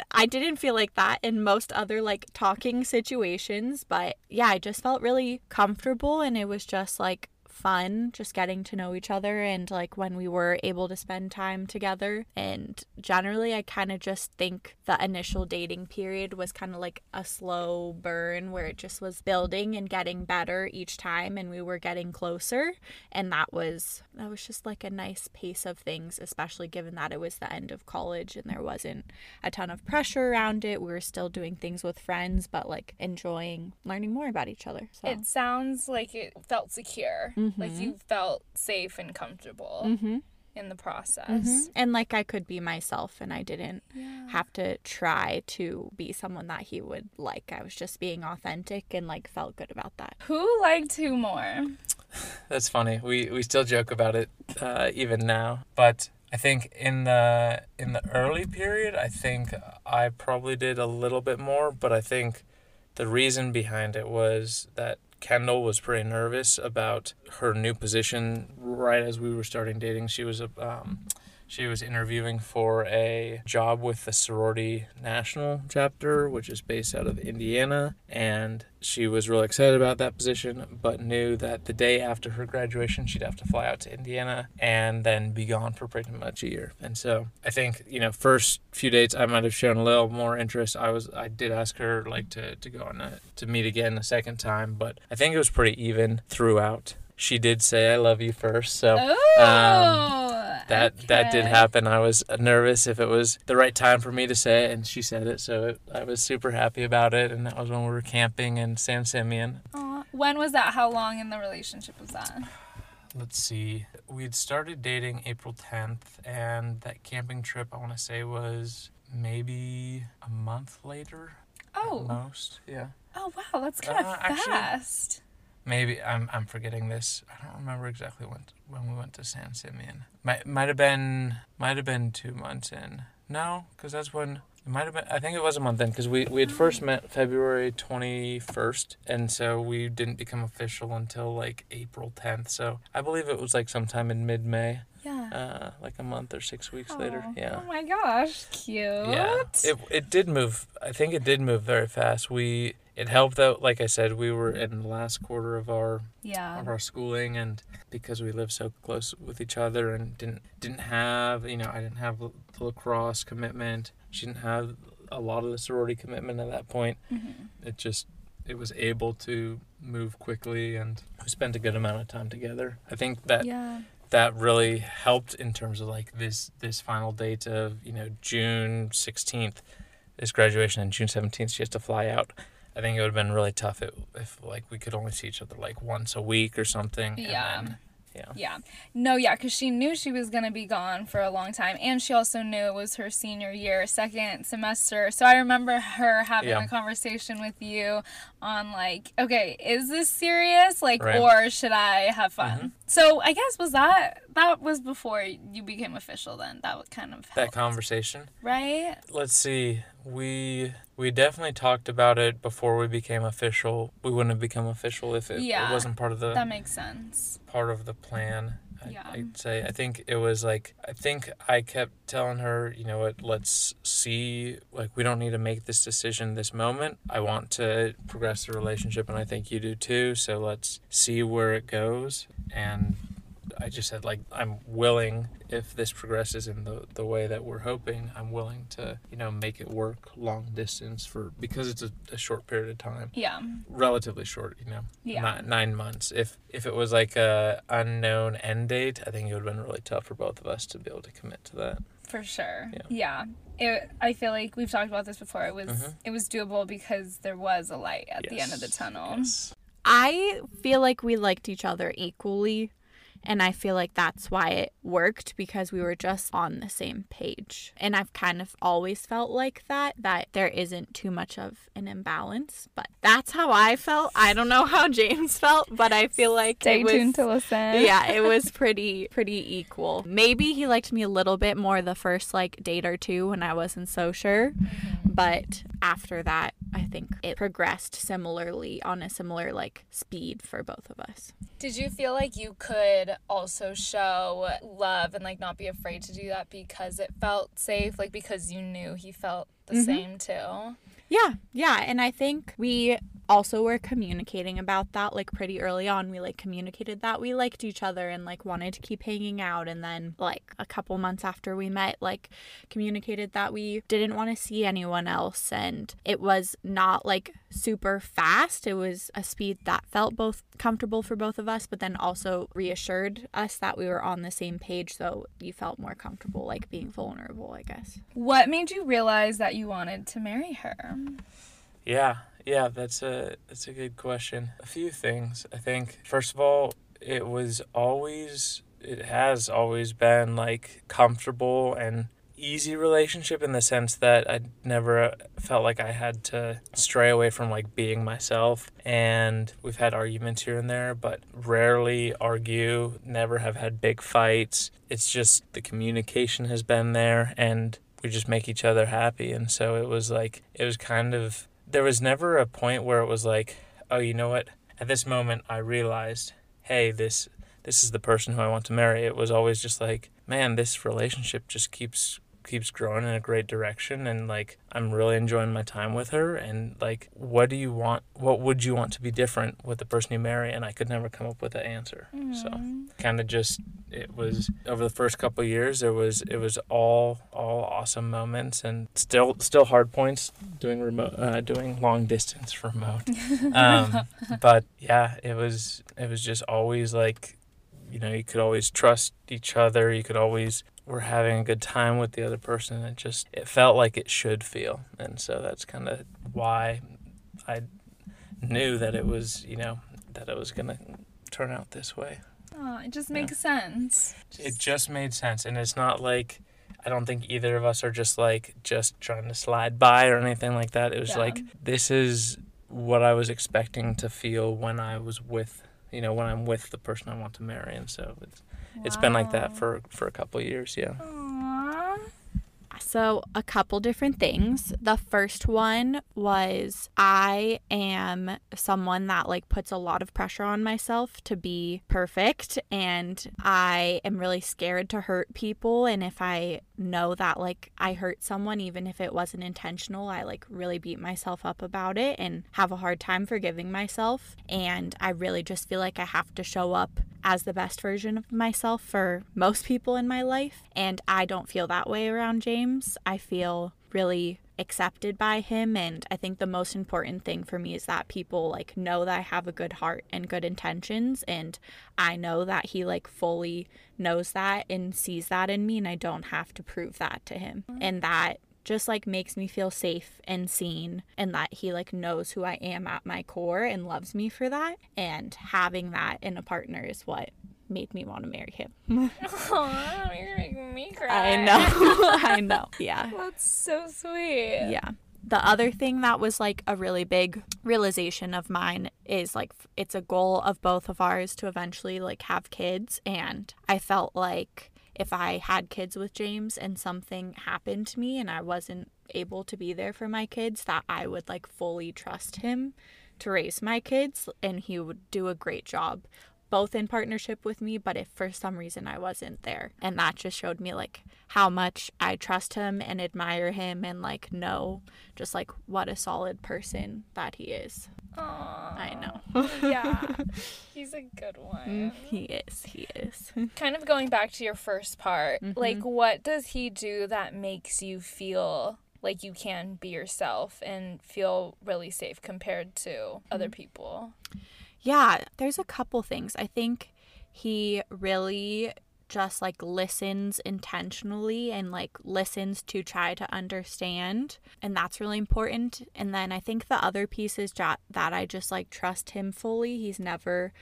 I didn't feel like that in most other like talking situations, but yeah, I just felt really comfortable, and it was just like fun just getting to know each other, and like when we were able to spend time together. And generally I kind of just think the initial dating period was kind of like a slow burn where it just was building and getting better each time, and we were getting closer, and that was just like a nice pace of things, especially given that it was the end of college and there wasn't a ton of pressure around it. We were still doing things with friends, but like enjoying learning more about each other. So it sounds like it felt secure. Like, you felt safe and comfortable in the process. And, like, I could be myself, and I didn't have to try to be someone that he would like. I was just being authentic and, like, felt good about that. Who liked who more? That's funny. We still joke about it even now. But I think in the early period, I think I probably did a little bit more. But I think the reason behind it was that Kendall was pretty nervous about her new position. Right as we were starting dating, she was interviewing for a job with the sorority national chapter, which is based out of Indiana, and she was really excited about that position, but knew that the day after her graduation, she'd have to fly out to Indiana and then be gone for pretty much a year. And so I think, you know, first few dates, I might have shown a little more interest. I did ask her, like, to go on to meet again a second time, but I think it was pretty even throughout. She did say, "I love you" first, so that did happen. I was nervous if it was the right time for me to say it, and she said it, so I was super happy about it, and that was when we were camping in San Simeon. Aww. When was that? How long in the relationship was that? Let's see. We'd started dating April 10th, and that camping trip, I want to say, was maybe a month later. Oh. At most, yeah. Oh, wow, that's kind of fast. Actually, maybe, I'm forgetting this. I don't remember exactly when we went to San Simeon. Might have been 2 months in. No, because that's when... It might have been, I think it was a month in, because we had first met February 21st, and so we didn't become official until, like, April 10th, so I believe it was, like, sometime in mid-May. Yeah. Like a month or 6 weeks later, yeah. Oh my gosh, cute. Yeah, it did move, I think it did move very fast. It helped that, like I said, we were in the last quarter of our schooling, and because we lived so close with each other and didn't have, you know, I didn't have the lacrosse commitment. She didn't have a lot of the sorority commitment at that point. Mm-hmm. It was able to move quickly, and we spent a good amount of time together. I think that that really helped in terms of, like, this final date of, you know, June 16th, this graduation, and June 17th she has to fly out. I think it would have been really tough if like, we could only see each other, like, once a week or something. Yeah. And then, yeah. No, yeah, because she knew she was going to be gone for a long time, and she also knew it was her senior year, second semester. So I remember her having a conversation with you on, like, okay, is this serious? Like, or should I have fun? Mm-hmm. So I guess that was before you became official then. That was kind of helped. That conversation. Right? Let's see. We definitely talked about it before we became official. We wouldn't have become official if it wasn't part of the... That makes sense. Part of the plan, I'd say. I think it was, like... I think I kept telling her, you know what, let's see. Like, we don't need to make this decision this moment. I want to progress the relationship, and I think you do too. So let's see where it goes. And I just said, like, I'm willing, if this progresses in the way that we're hoping, I'm willing to, you know, make it work long distance because it's a short period of time. Yeah. Relatively short, you know. Yeah. Not 9 months. If it was, like, a unknown end date, I think it would have been really tough for both of us to be able to commit to that. For sure. Yeah. I feel like we've talked about this before. It was doable because there was a light at the end of the tunnel. Yes. I feel like we liked each other equally. And I feel like that's why it worked, because we were just on the same page. And I've kind of always felt like that there isn't too much of an imbalance. But that's how I felt. I don't know how James felt, but I feel like Stay tuned to listen. Yeah, it was pretty equal. Maybe he liked me a little bit more the first, like, date or two when I wasn't so sure. Mm-hmm. But after that, I think it progressed similarly, on a similar, like, speed for both of us. Did you feel like you could also show love and, like, not be afraid to do that because it felt safe, like, because you knew he felt the same too? Yeah, and I think we also were communicating about that, like, pretty early on. We, like, communicated that we liked each other and, like, wanted to keep hanging out, and then, like, a couple months after we met, like, communicated that we didn't want to see anyone else, and it was not, like, super fast. It was a speed that felt both comfortable for both of us, but then also reassured us that we were on the same page, so you felt more comfortable, like, being vulnerable, I guess. What made you realize that you wanted to marry her? Yeah, that's a good question. A few things, I think. First of all, it has always been, like, comfortable and easy relationship in the sense that I never felt like I had to stray away from, like, being myself. And we've had arguments here and there, but rarely argue, never have had big fights. It's just the communication has been there, and we just make each other happy. And so it was, like, there was never a point where it was like, oh, you know what, at this moment I realized, hey, this is the person who I want to marry. It was always just like, man, this relationship just keeps growing in a great direction, and, like, I'm really enjoying my time with her, and, like, what would you want to be different with the person you marry? And I could never come up with an answer. So kind of just, it was over the first couple of years, it was all awesome moments, and still hard points doing long distance remote. But yeah, it was just always, like, you know, you could always trust each other. You could always, we're having a good time with the other person. It felt like it should feel. And so that's kind of why I knew that it was, you know, that it was going to turn out this way. Oh, it just makes sense. It just made sense. And it's not like, I don't think either of us are just like, just trying to slide by or anything like that. It was like, this is what I was expecting to feel when I was with, you know, when I'm with the person I want to marry. And so it's been like that for a couple of years. Yeah. Aww. So a couple different things. The first one was I am someone that like puts a lot of pressure on myself to be perfect, and I am really scared to hurt people. And if I know that like I hurt someone, even if it wasn't intentional, I like really beat myself up about it and have a hard time forgiving myself. And I really just feel like I have to show up as the best version of myself for most people in my life. And I don't feel that way around James. I feel really accepted by him, and I think the most important thing for me is that people like know that I have a good heart and good intentions, and I know that he like fully knows that and sees that in me, and I don't have to prove that to him. And that just like makes me feel safe and seen, and that he like knows who I am at my core and loves me for that. And having that in a partner is what made me want to marry him. Oh, you're making me cry. I know. I know. Yeah. That's so sweet. Yeah. The other thing that was like a really big realization of mine is like it's a goal of both of ours to eventually like have kids, and I felt like if I had kids with James and something happened to me and I wasn't able to be there for my kids, that I would like fully trust him to raise my kids, and he would do a great job, both in partnership with me, but if for some reason I wasn't there. And that just showed me like how much I trust him and admire him, and like know just like what a solid person that he is. Aww. I know. Yeah. He's a good one. He is. Kind of going back to your first part, like what does he do that makes you feel like you can be yourself and feel really safe compared to other people? Yeah, there's a couple things. I think he really just like listens intentionally and like listens to try to understand, and that's really important. And then I think the other piece is that I just like trust him fully. He's never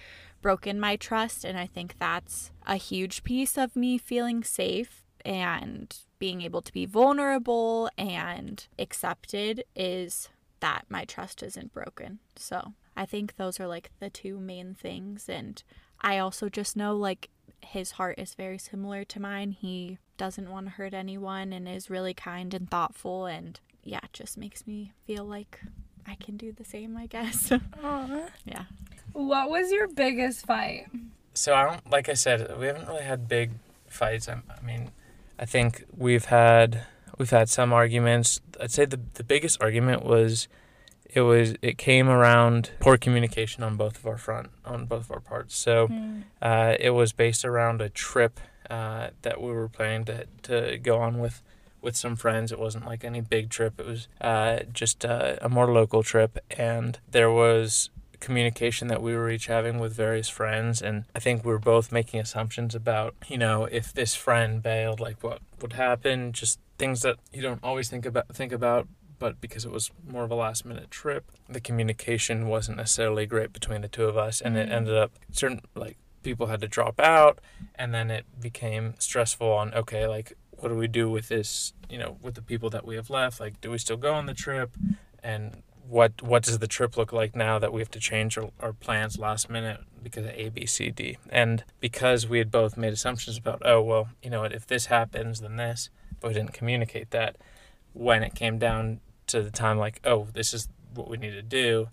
broken my trust, and I think that's a huge piece of me feeling safe and being able to be vulnerable and accepted, is that my trust isn't broken. So I think those are like the two main things. And I also just know like his heart is very similar to mine. He doesn't want to hurt anyone and is really kind and thoughtful, and yeah, it just makes me feel like I can do the same, I guess. Aww. Yeah. What was your biggest fight? So like I said, we haven't really had big fights. I mean, I think we've had some arguments. I'd say the biggest argument It came around poor communication on both of our parts. So it was based around a trip that we were planning to go on with some friends. It wasn't like any big trip. It was just a more local trip. And there was communication that we were each having with various friends, and I think we were both making assumptions about, you know, if this friend bailed, like what would happen, just things that you don't always think about. But because it was more of a last-minute trip, the communication wasn't necessarily great between the two of us, and it ended up certain like people had to drop out, and then it became stressful on, okay, like what do we do with this? You know, with the people that we have left, like do we still go on the trip, and what does the trip look like now that we have to change our plans last minute because of A, B, C, D? And because we had both made assumptions about, oh well, you know, if this happens, then this, but we didn't communicate that. When it came down to the time, like, oh, this is what we need to do,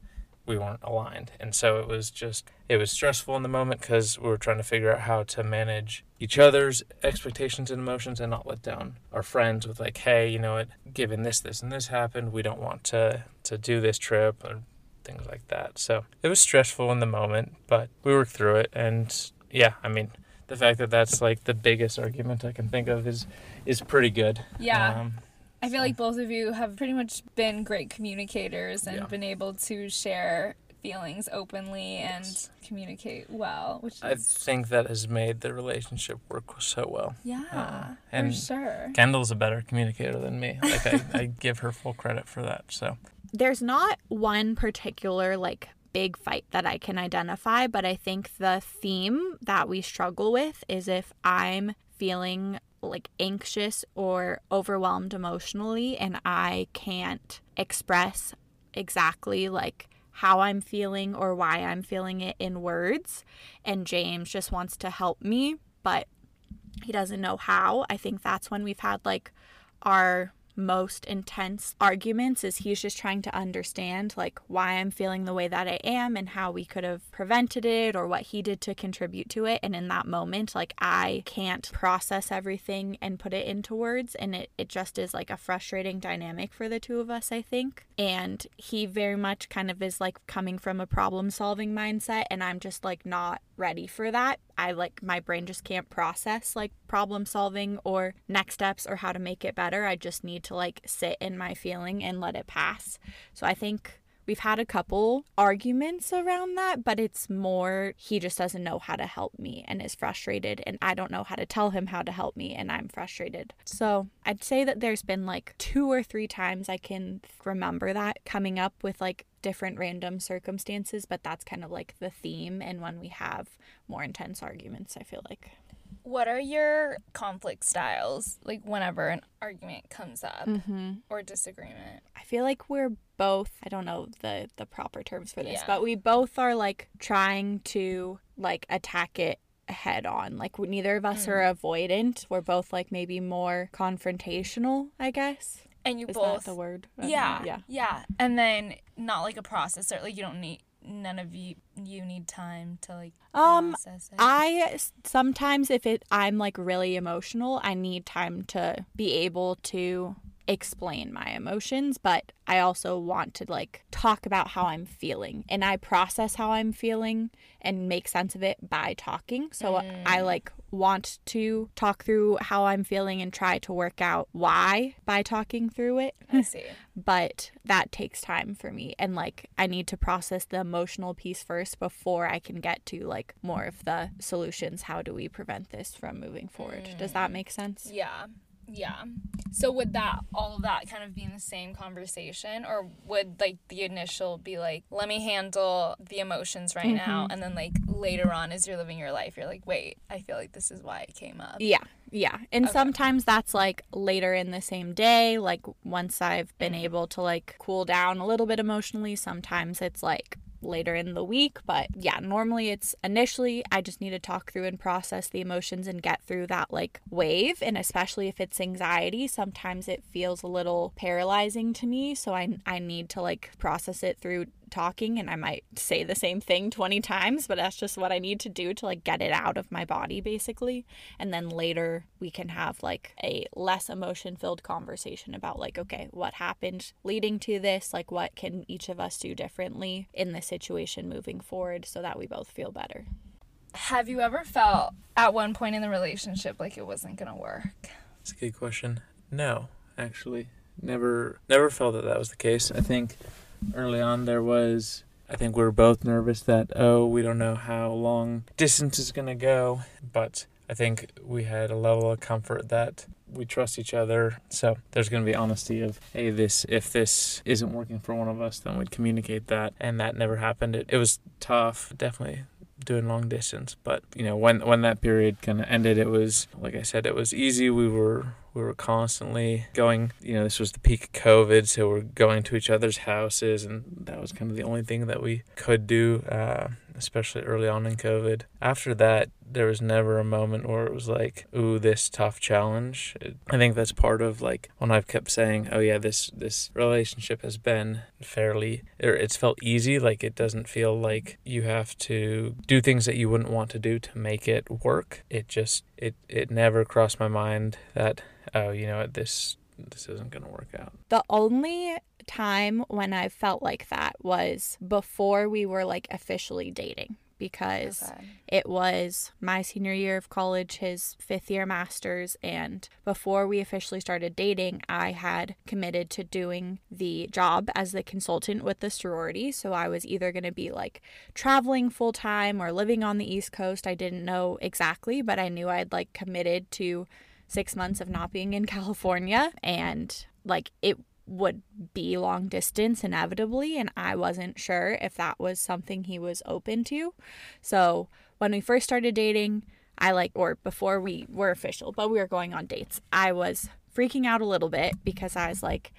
we weren't aligned. And so it was stressful in the moment because we were trying to figure out how to manage each other's expectations and emotions and not let down our friends with like, hey, you know what, given this and this happened, we don't want to do this trip or things like that. So it was stressful in the moment, but we worked through it. And yeah, I mean, the fact that that's like the biggest argument I can think of is pretty good. Yeah. I feel like both of you have pretty much been great communicators and been able to share feelings openly and communicate well, which is... I think that has made the relationship work so well. Yeah, for sure. Kendall's a better communicator than me. Like I give her full credit for that, so... There's not one particular like big fight that I can identify, but I think the theme that we struggle with is if I'm feeling like anxious or overwhelmed emotionally and I can't express exactly like how I'm feeling or why I'm feeling it in words, and James just wants to help me but he doesn't know how. I think that's when we've had like our most intense arguments, is he's just trying to understand like why I'm feeling the way that I am and how we could have prevented it or what he did to contribute to it. And in that moment, like I can't process everything and put it into words, and it just is like a frustrating dynamic for the two of us, I think. And he very much kind of is like coming from a problem solving mindset, and I'm just like not ready for that. I like, my brain just can't process like problem solving or next steps or how to make it better. I just need to like sit in my feeling and let it pass. So I think we've had a couple arguments around that, but it's more he just doesn't know how to help me and is frustrated, and I don't know how to tell him how to help me and I'm frustrated. So I'd say that there's been like 2 or 3 times I can remember that coming up with like different random circumstances, but that's kind of like the theme and when we have more intense arguments, I feel like. What are your conflict styles, like whenever an argument comes up or disagreement? I feel like we're both, I don't know the proper terms for this, but we both are like trying to like attack it head on. Like neither of us are avoidant. We're both like maybe more confrontational, I guess. And you is both. Is that the word? Yeah. And then not like a process, or like you don't need, none of you need time to like process it. I sometimes I'm like really emotional, I need time to be able to explain my emotions, but I also want to like talk about how I'm feeling, and I process how I'm feeling and make sense of it by talking. So I like want to talk through how I'm feeling and try to work out why by talking through it. I see. But that takes time for me, and like I need to process the emotional piece first before I can get to like more of the solutions. How do we prevent this from moving forward? Does that make sense? Yeah. So would that, all of that kind of be in the same conversation, or would like the initial be like, let me handle the emotions right now, and then like later on as you're living your life, you're like, wait, I feel like this is why it came up. Yeah. And sometimes that's like later in the same day, like once I've been able to like cool down a little bit emotionally. Sometimes it's like later in the week, but yeah, normally it's initially I just need to talk through and process the emotions and get through that like wave. And especially if it's anxiety, sometimes it feels a little paralyzing to me, so I need to like process it through talking, and I might say the same thing 20 times, but that's just what I need to do to like get it out of my body basically. And then later we can have like a less emotion filled conversation about like, okay, what happened leading to this, like what can each of us do differently in this situation moving forward so that we both feel better. Have you ever felt at one point in the relationship like it wasn't gonna work? That's a good question. No, actually never felt that was the case. I think early on there was, I think we were both nervous that, we don't know how long distance is going to go, but I think we had a level of comfort that we trust each other, so there's going to be honesty of, hey, if this isn't working for one of us, then we'd communicate that, and that never happened. It was tough, definitely, doing long distance, but you know, when that period kind of ended, it was, like I said, it was easy. We were constantly going, you know, this was the peak of COVID, so we're going to each other's houses, and that was kind of the only thing that we could do, especially early on in COVID. After that, there was never a moment where it was like, ooh, this tough challenge. I think that's part of like when I've kept saying, this relationship has been fairly, or it's felt easy, like it doesn't feel like you have to do things that you wouldn't want to do to make it work. It just, it never crossed my mind that, this isn't going to work out. The only time when I felt like that was before we were like officially dating, because it was my senior year of college, his 5th year master's, and before we officially started dating, I had committed to doing the job as the consultant with the sorority. So I was either going to be like traveling full time or living on the East Coast. I didn't know exactly, but I knew I'd like committed to 6 months of not being in California, and like it would be long distance inevitably, and I wasn't sure if that was something he was open to. So when we first started dating, or before we were official, but we were going on dates, I was freaking out a little bit because I was like,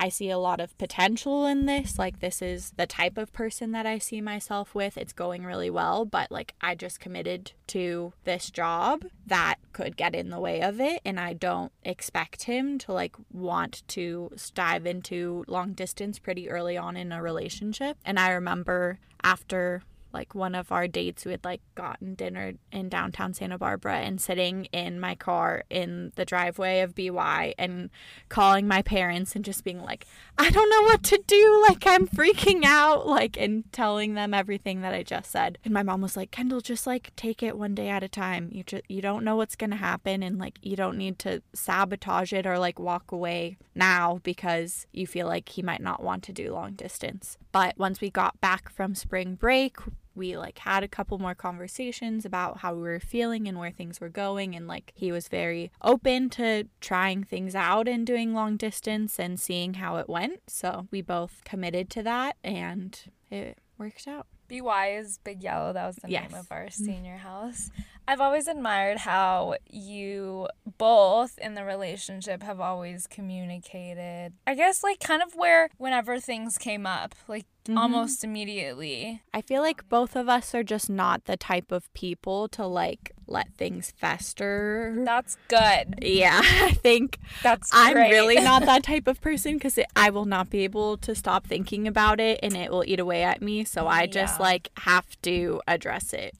I see a lot of potential in this. Like, this is the type of person that I see myself with. It's going really well, but like, I just committed to this job that could get in the way of it. And I don't expect him to like want to dive into long distance pretty early on in a relationship. And I remember after like one of our dates, we had like gotten dinner in downtown Santa Barbara and sitting in my car in the driveway of BY and calling my parents and just being like, I don't know what to do. Like, I'm freaking out, like, and telling them everything that I just said. And my mom was like, Kendall, just like take it one day at a time. You don't know what's going to happen. And like, you don't need to sabotage it or like walk away now because you feel like he might not want to do long distance. But once we got back from spring break, we like had a couple more conversations about how we were feeling and where things were going, and like he was very open to trying things out and doing long distance and seeing how it went. So we both committed to that and it worked out. BY is Big Yellow. That was the name of our senior house. I've always admired how you both in the relationship have always communicated, I guess, like kind of where whenever things came up, like almost immediately. I feel like both of us are just not the type of people to like let things fester. That's good. Yeah, I think that's great. I'm really not that type of person because I will not be able to stop thinking about it and it will eat away at me. So I just like have to address it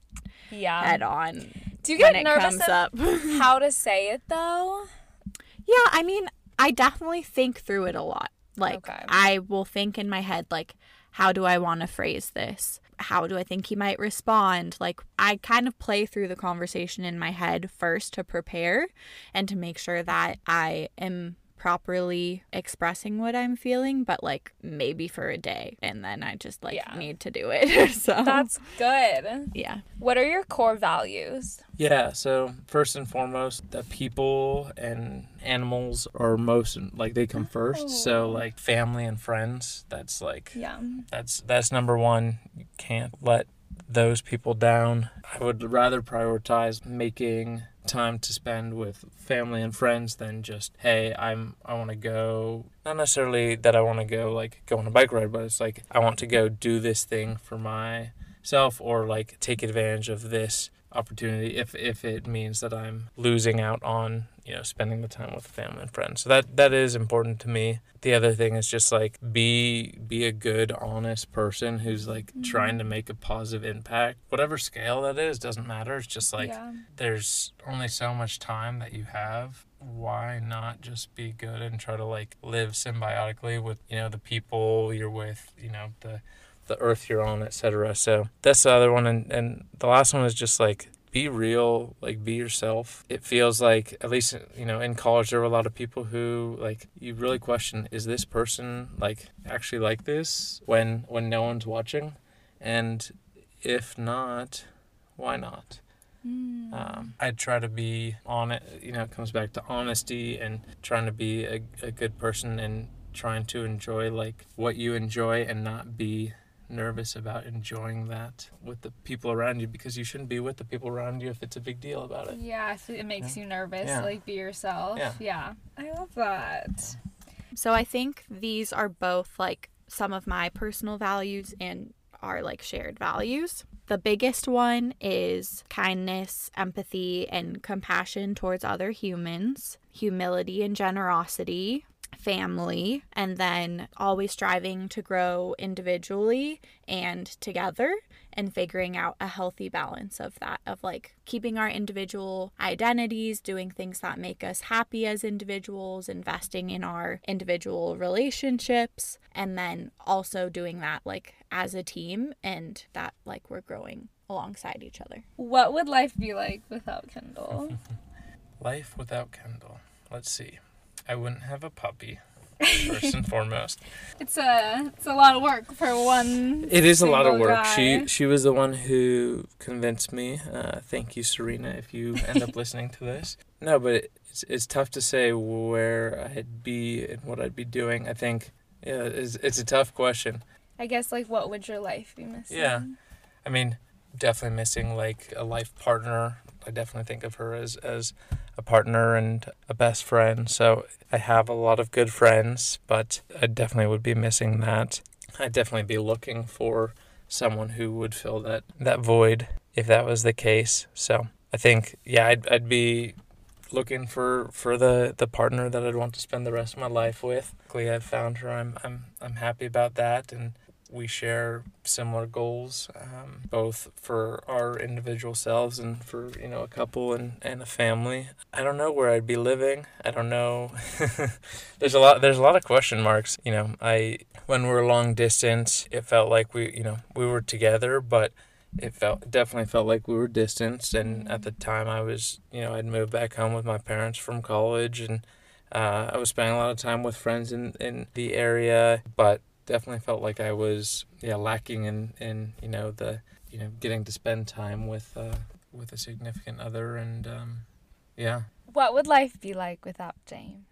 head on. Do you get nervous about how to say it though? Yeah, I mean, I definitely think through it a lot. Like, okay. I will think in my head, like, how do I want to phrase this? How do I think he might respond? Like, I kind of play through the conversation in my head first to prepare and to make sure that I am properly expressing what I'm feeling, but like maybe for a day, and then I just like need to do it. So that's good. Yeah. What are your core values? Yeah, so first and foremost, the people and animals are most like they come first. So like family and friends, that's like that's number one. You can't let those people down. I would rather prioritize making time to spend with family and friends than just, hey, I want to go, not necessarily that I want to go like go on a bike ride, but it's like I want to go do this thing for myself or like take advantage of this opportunity if it means that I'm losing out on, you know, spending the time with family and friends. So that is important to me. The other thing is just like be a good, honest person who's like trying to make a positive impact. Whatever scale that is, doesn't matter. It's just like there's only so much time that you have. Why not just be good and try to like live symbiotically with, you know, the people you're with, you know, the earth you're on, etc. So that's the other one. And the last one is just like be real, like be yourself. It feels like, at least, you know, in college there were a lot of people who like you really question, is this person like actually like this when no one's watching? And if not, why not? I try to be honest. You know, it comes back to honesty and trying to be a good person and trying to enjoy like what you enjoy and not be nervous about enjoying that with the people around you, because you shouldn't be with the people around you if it's a big deal about it. Yeah, if it makes you nervous, like be yourself. Yeah. I love that. So I think these are both like some of my personal values and are like shared values. The biggest one is kindness, empathy, and compassion towards other humans, humility and generosity, family, and then always striving to grow individually and together and figuring out a healthy balance of that, of like keeping our individual identities, doing things that make us happy as individuals, investing in our individual relationships, and then also doing that like as a team and that like we're growing alongside each other. What would life be like without Kendall? Life without Kendall. Let's see. I wouldn't have a puppy, first and foremost. It's a lot of work for one. It is a lot of work. Guy. She was the one who convinced me. Thank you, Serena, if you end up listening to this. No, but it, it's tough to say where I'd be and what I'd be doing. I think it's a tough question. I guess, like, what would your life be missing? Yeah. I mean, definitely missing, like, a life partner. I definitely think of her as a partner and a best friend. So I have a lot of good friends, but I definitely would be missing that. I'd definitely be looking for someone who would fill that void if that was the case. So I think, yeah, I'd be looking for the partner that I'd want to spend the rest of my life with. Luckily, I've found her. I'm happy about that, and we share similar goals, both for our individual selves and for, you know, a couple and a family. I don't know where I'd be living. I don't know. There's a lot of question marks. You know, when we were long distance, it felt like we welt together, but it definitely felt like we were distanced. And at the time I'd moved back home with my parents from college, and I was spending a lot of time with friends in the area, but definitely felt like I was lacking in getting to spend time with a significant other. And what would life be like without James?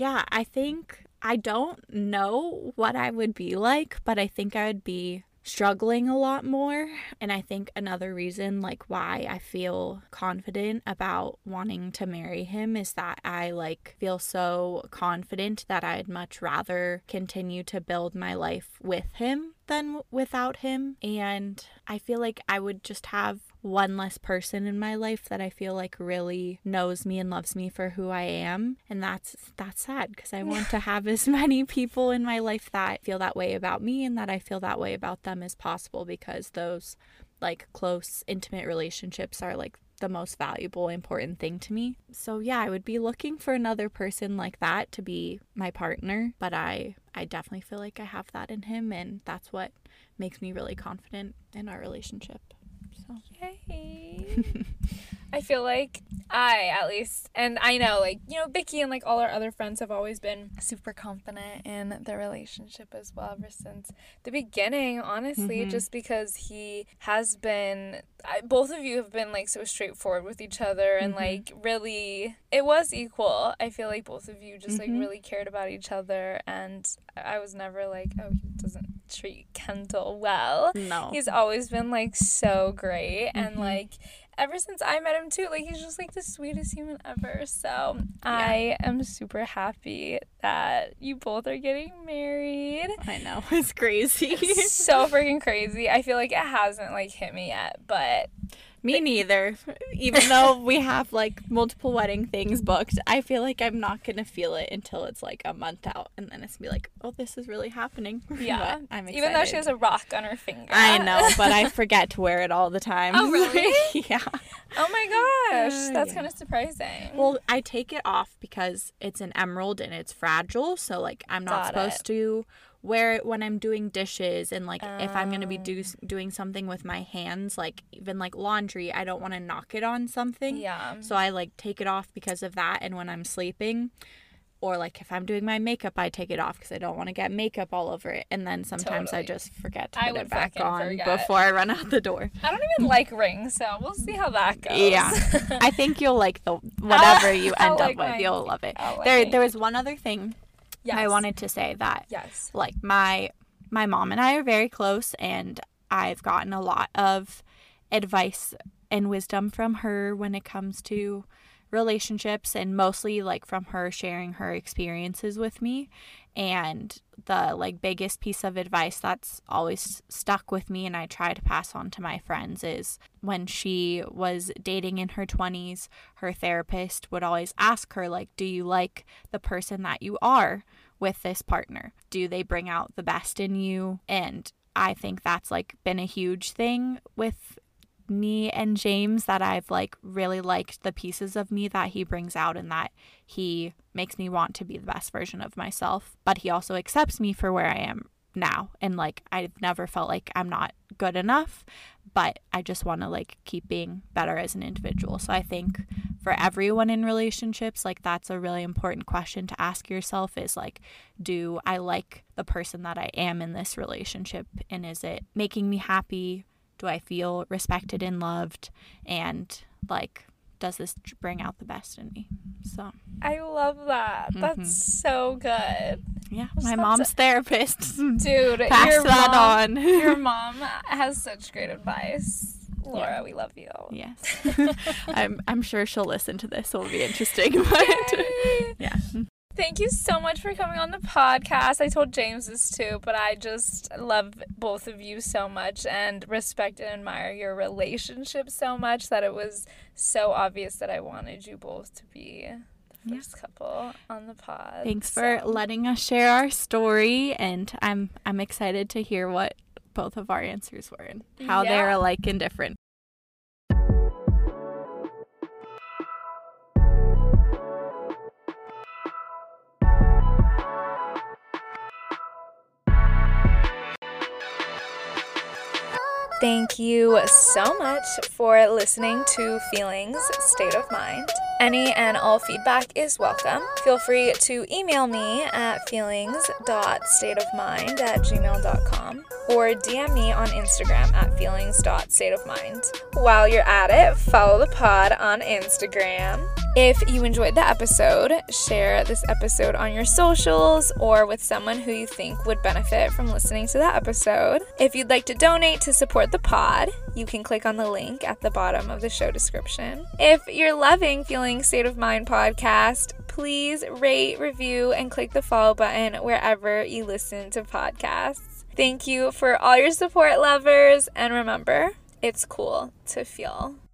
I think I don't know what I would be like, but I think I would be struggling a lot more. And I think another reason, like, why I feel confident about wanting to marry him is that I, like, feel so confident that I'd much rather continue to build my life with him than without him. And I feel like I would just have one less person in my life that I feel like really knows me and loves me for who I am. And that's sad, because I want to have as many people in my life that feel that way about me and that I feel that way about them as possible, because those, like, close, intimate relationships are, like, the most valuable, important thing to me. So yeah, I would be looking for another person like that to be my partner, but I definitely feel like I have that in him, and that's what makes me really confident in our relationship. So yay. I feel like Vicky and, like, all our other friends have always been super confident in their relationship as well, ever since the beginning, honestly. Mm-hmm. Just because he has been, both of you have been, like, so straightforward with each other, and, mm-hmm. like, really, it was equal. I feel like both of you just, mm-hmm. like, really cared about each other, and I was never like, oh, he doesn't treat Kendall well. No. He's always been, like, so great, mm-hmm. and, like, ever since I met him too, like, he's just, like, the sweetest human ever. So yeah. I am super happy that you both are getting married. I know, it's crazy. It's so freaking crazy. I feel like it hasn't, like, hit me yet, but me neither. Even though we have, like, multiple wedding things booked, I feel like I'm not gonna feel it until it's, like, a month out, and then it's gonna be like, oh, this is really happening. Yeah, but I'm excited. Even though she has a rock on her finger. I know, but I forget to wear it all the time. Oh really? Yeah. Oh my gosh, that's kind of surprising. Well, I take it off because it's an emerald and it's fragile, so, like, I'm not supposed to wear it when I'm doing dishes, and, like, if I'm going to be doing something with my hands, like, even, like, laundry, I don't want to knock it on something. Yeah. So I, like, take it off because of that, and when I'm sleeping, or, like, if I'm doing my makeup, I take it off because I don't want to get makeup all over it. And then sometimes I just forget to put it back on before I run out the door. I don't even like rings, so we'll see how that goes. Yeah. I think you'll like the whatever you end up with. You'll love it. There was one other thing. Yes. I wanted to say that, yes, like, my mom and I are very close, and I've gotten a lot of advice and wisdom from her when it comes to relationships, and mostly, like, from her sharing her experiences with me. And the, like, biggest piece of advice that's always stuck with me and I try to pass on to my friends is, when she was dating in her 20s, her therapist would always ask her, like, do you like the person that you are with this partner? Do they bring out the best in you? And I think that's, like, been a huge thing with me and James, that I've, like, really liked the pieces of me that he brings out, and that he makes me want to be the best version of myself, but he also accepts me for where I am now. And, like, I've never felt like I'm not good enough, but I just want to, like, keep being better as an individual. So I think for everyone in relationships, like, that's a really important question to ask yourself is, like, do I like the person that I am in this relationship, and is it making me happy? Do I feel respected and loved? And, like, does this bring out the best in me? So I love that. Mm-hmm. That's so good. Yeah, my mom's therapist. Dude, Pass that on. Your mom has such great advice. Laura, yeah. We love you. Yes. I'm sure she'll listen to this. It'll be interesting. But yeah. Thank you so much for coming on the podcast. I told James this too, but I just love both of you so much and respect and admire your relationship so much that it was so obvious that I wanted you both to be the first couple on the pod. Thanks for letting us share our story, and I'm excited to hear what both of our answers were and how they're alike and different. Thank you so much for listening to Feelings State of Mind. Any and all feedback is welcome. Feel free to email me at feelings.stateofmind@gmail.com or DM me on Instagram at feelings.stateofmind. While you're at it, follow the pod on Instagram. If you enjoyed the episode, share this episode on your socials or with someone who you think would benefit from listening to that episode. If you'd like to donate to support the pod, you can click on the link at the bottom of the show description. If you're loving Feelings State of Mind podcast, please rate, review, and click the follow button wherever you listen to podcasts. Thank you for all your support, lovers, and remember, it's cool to feel.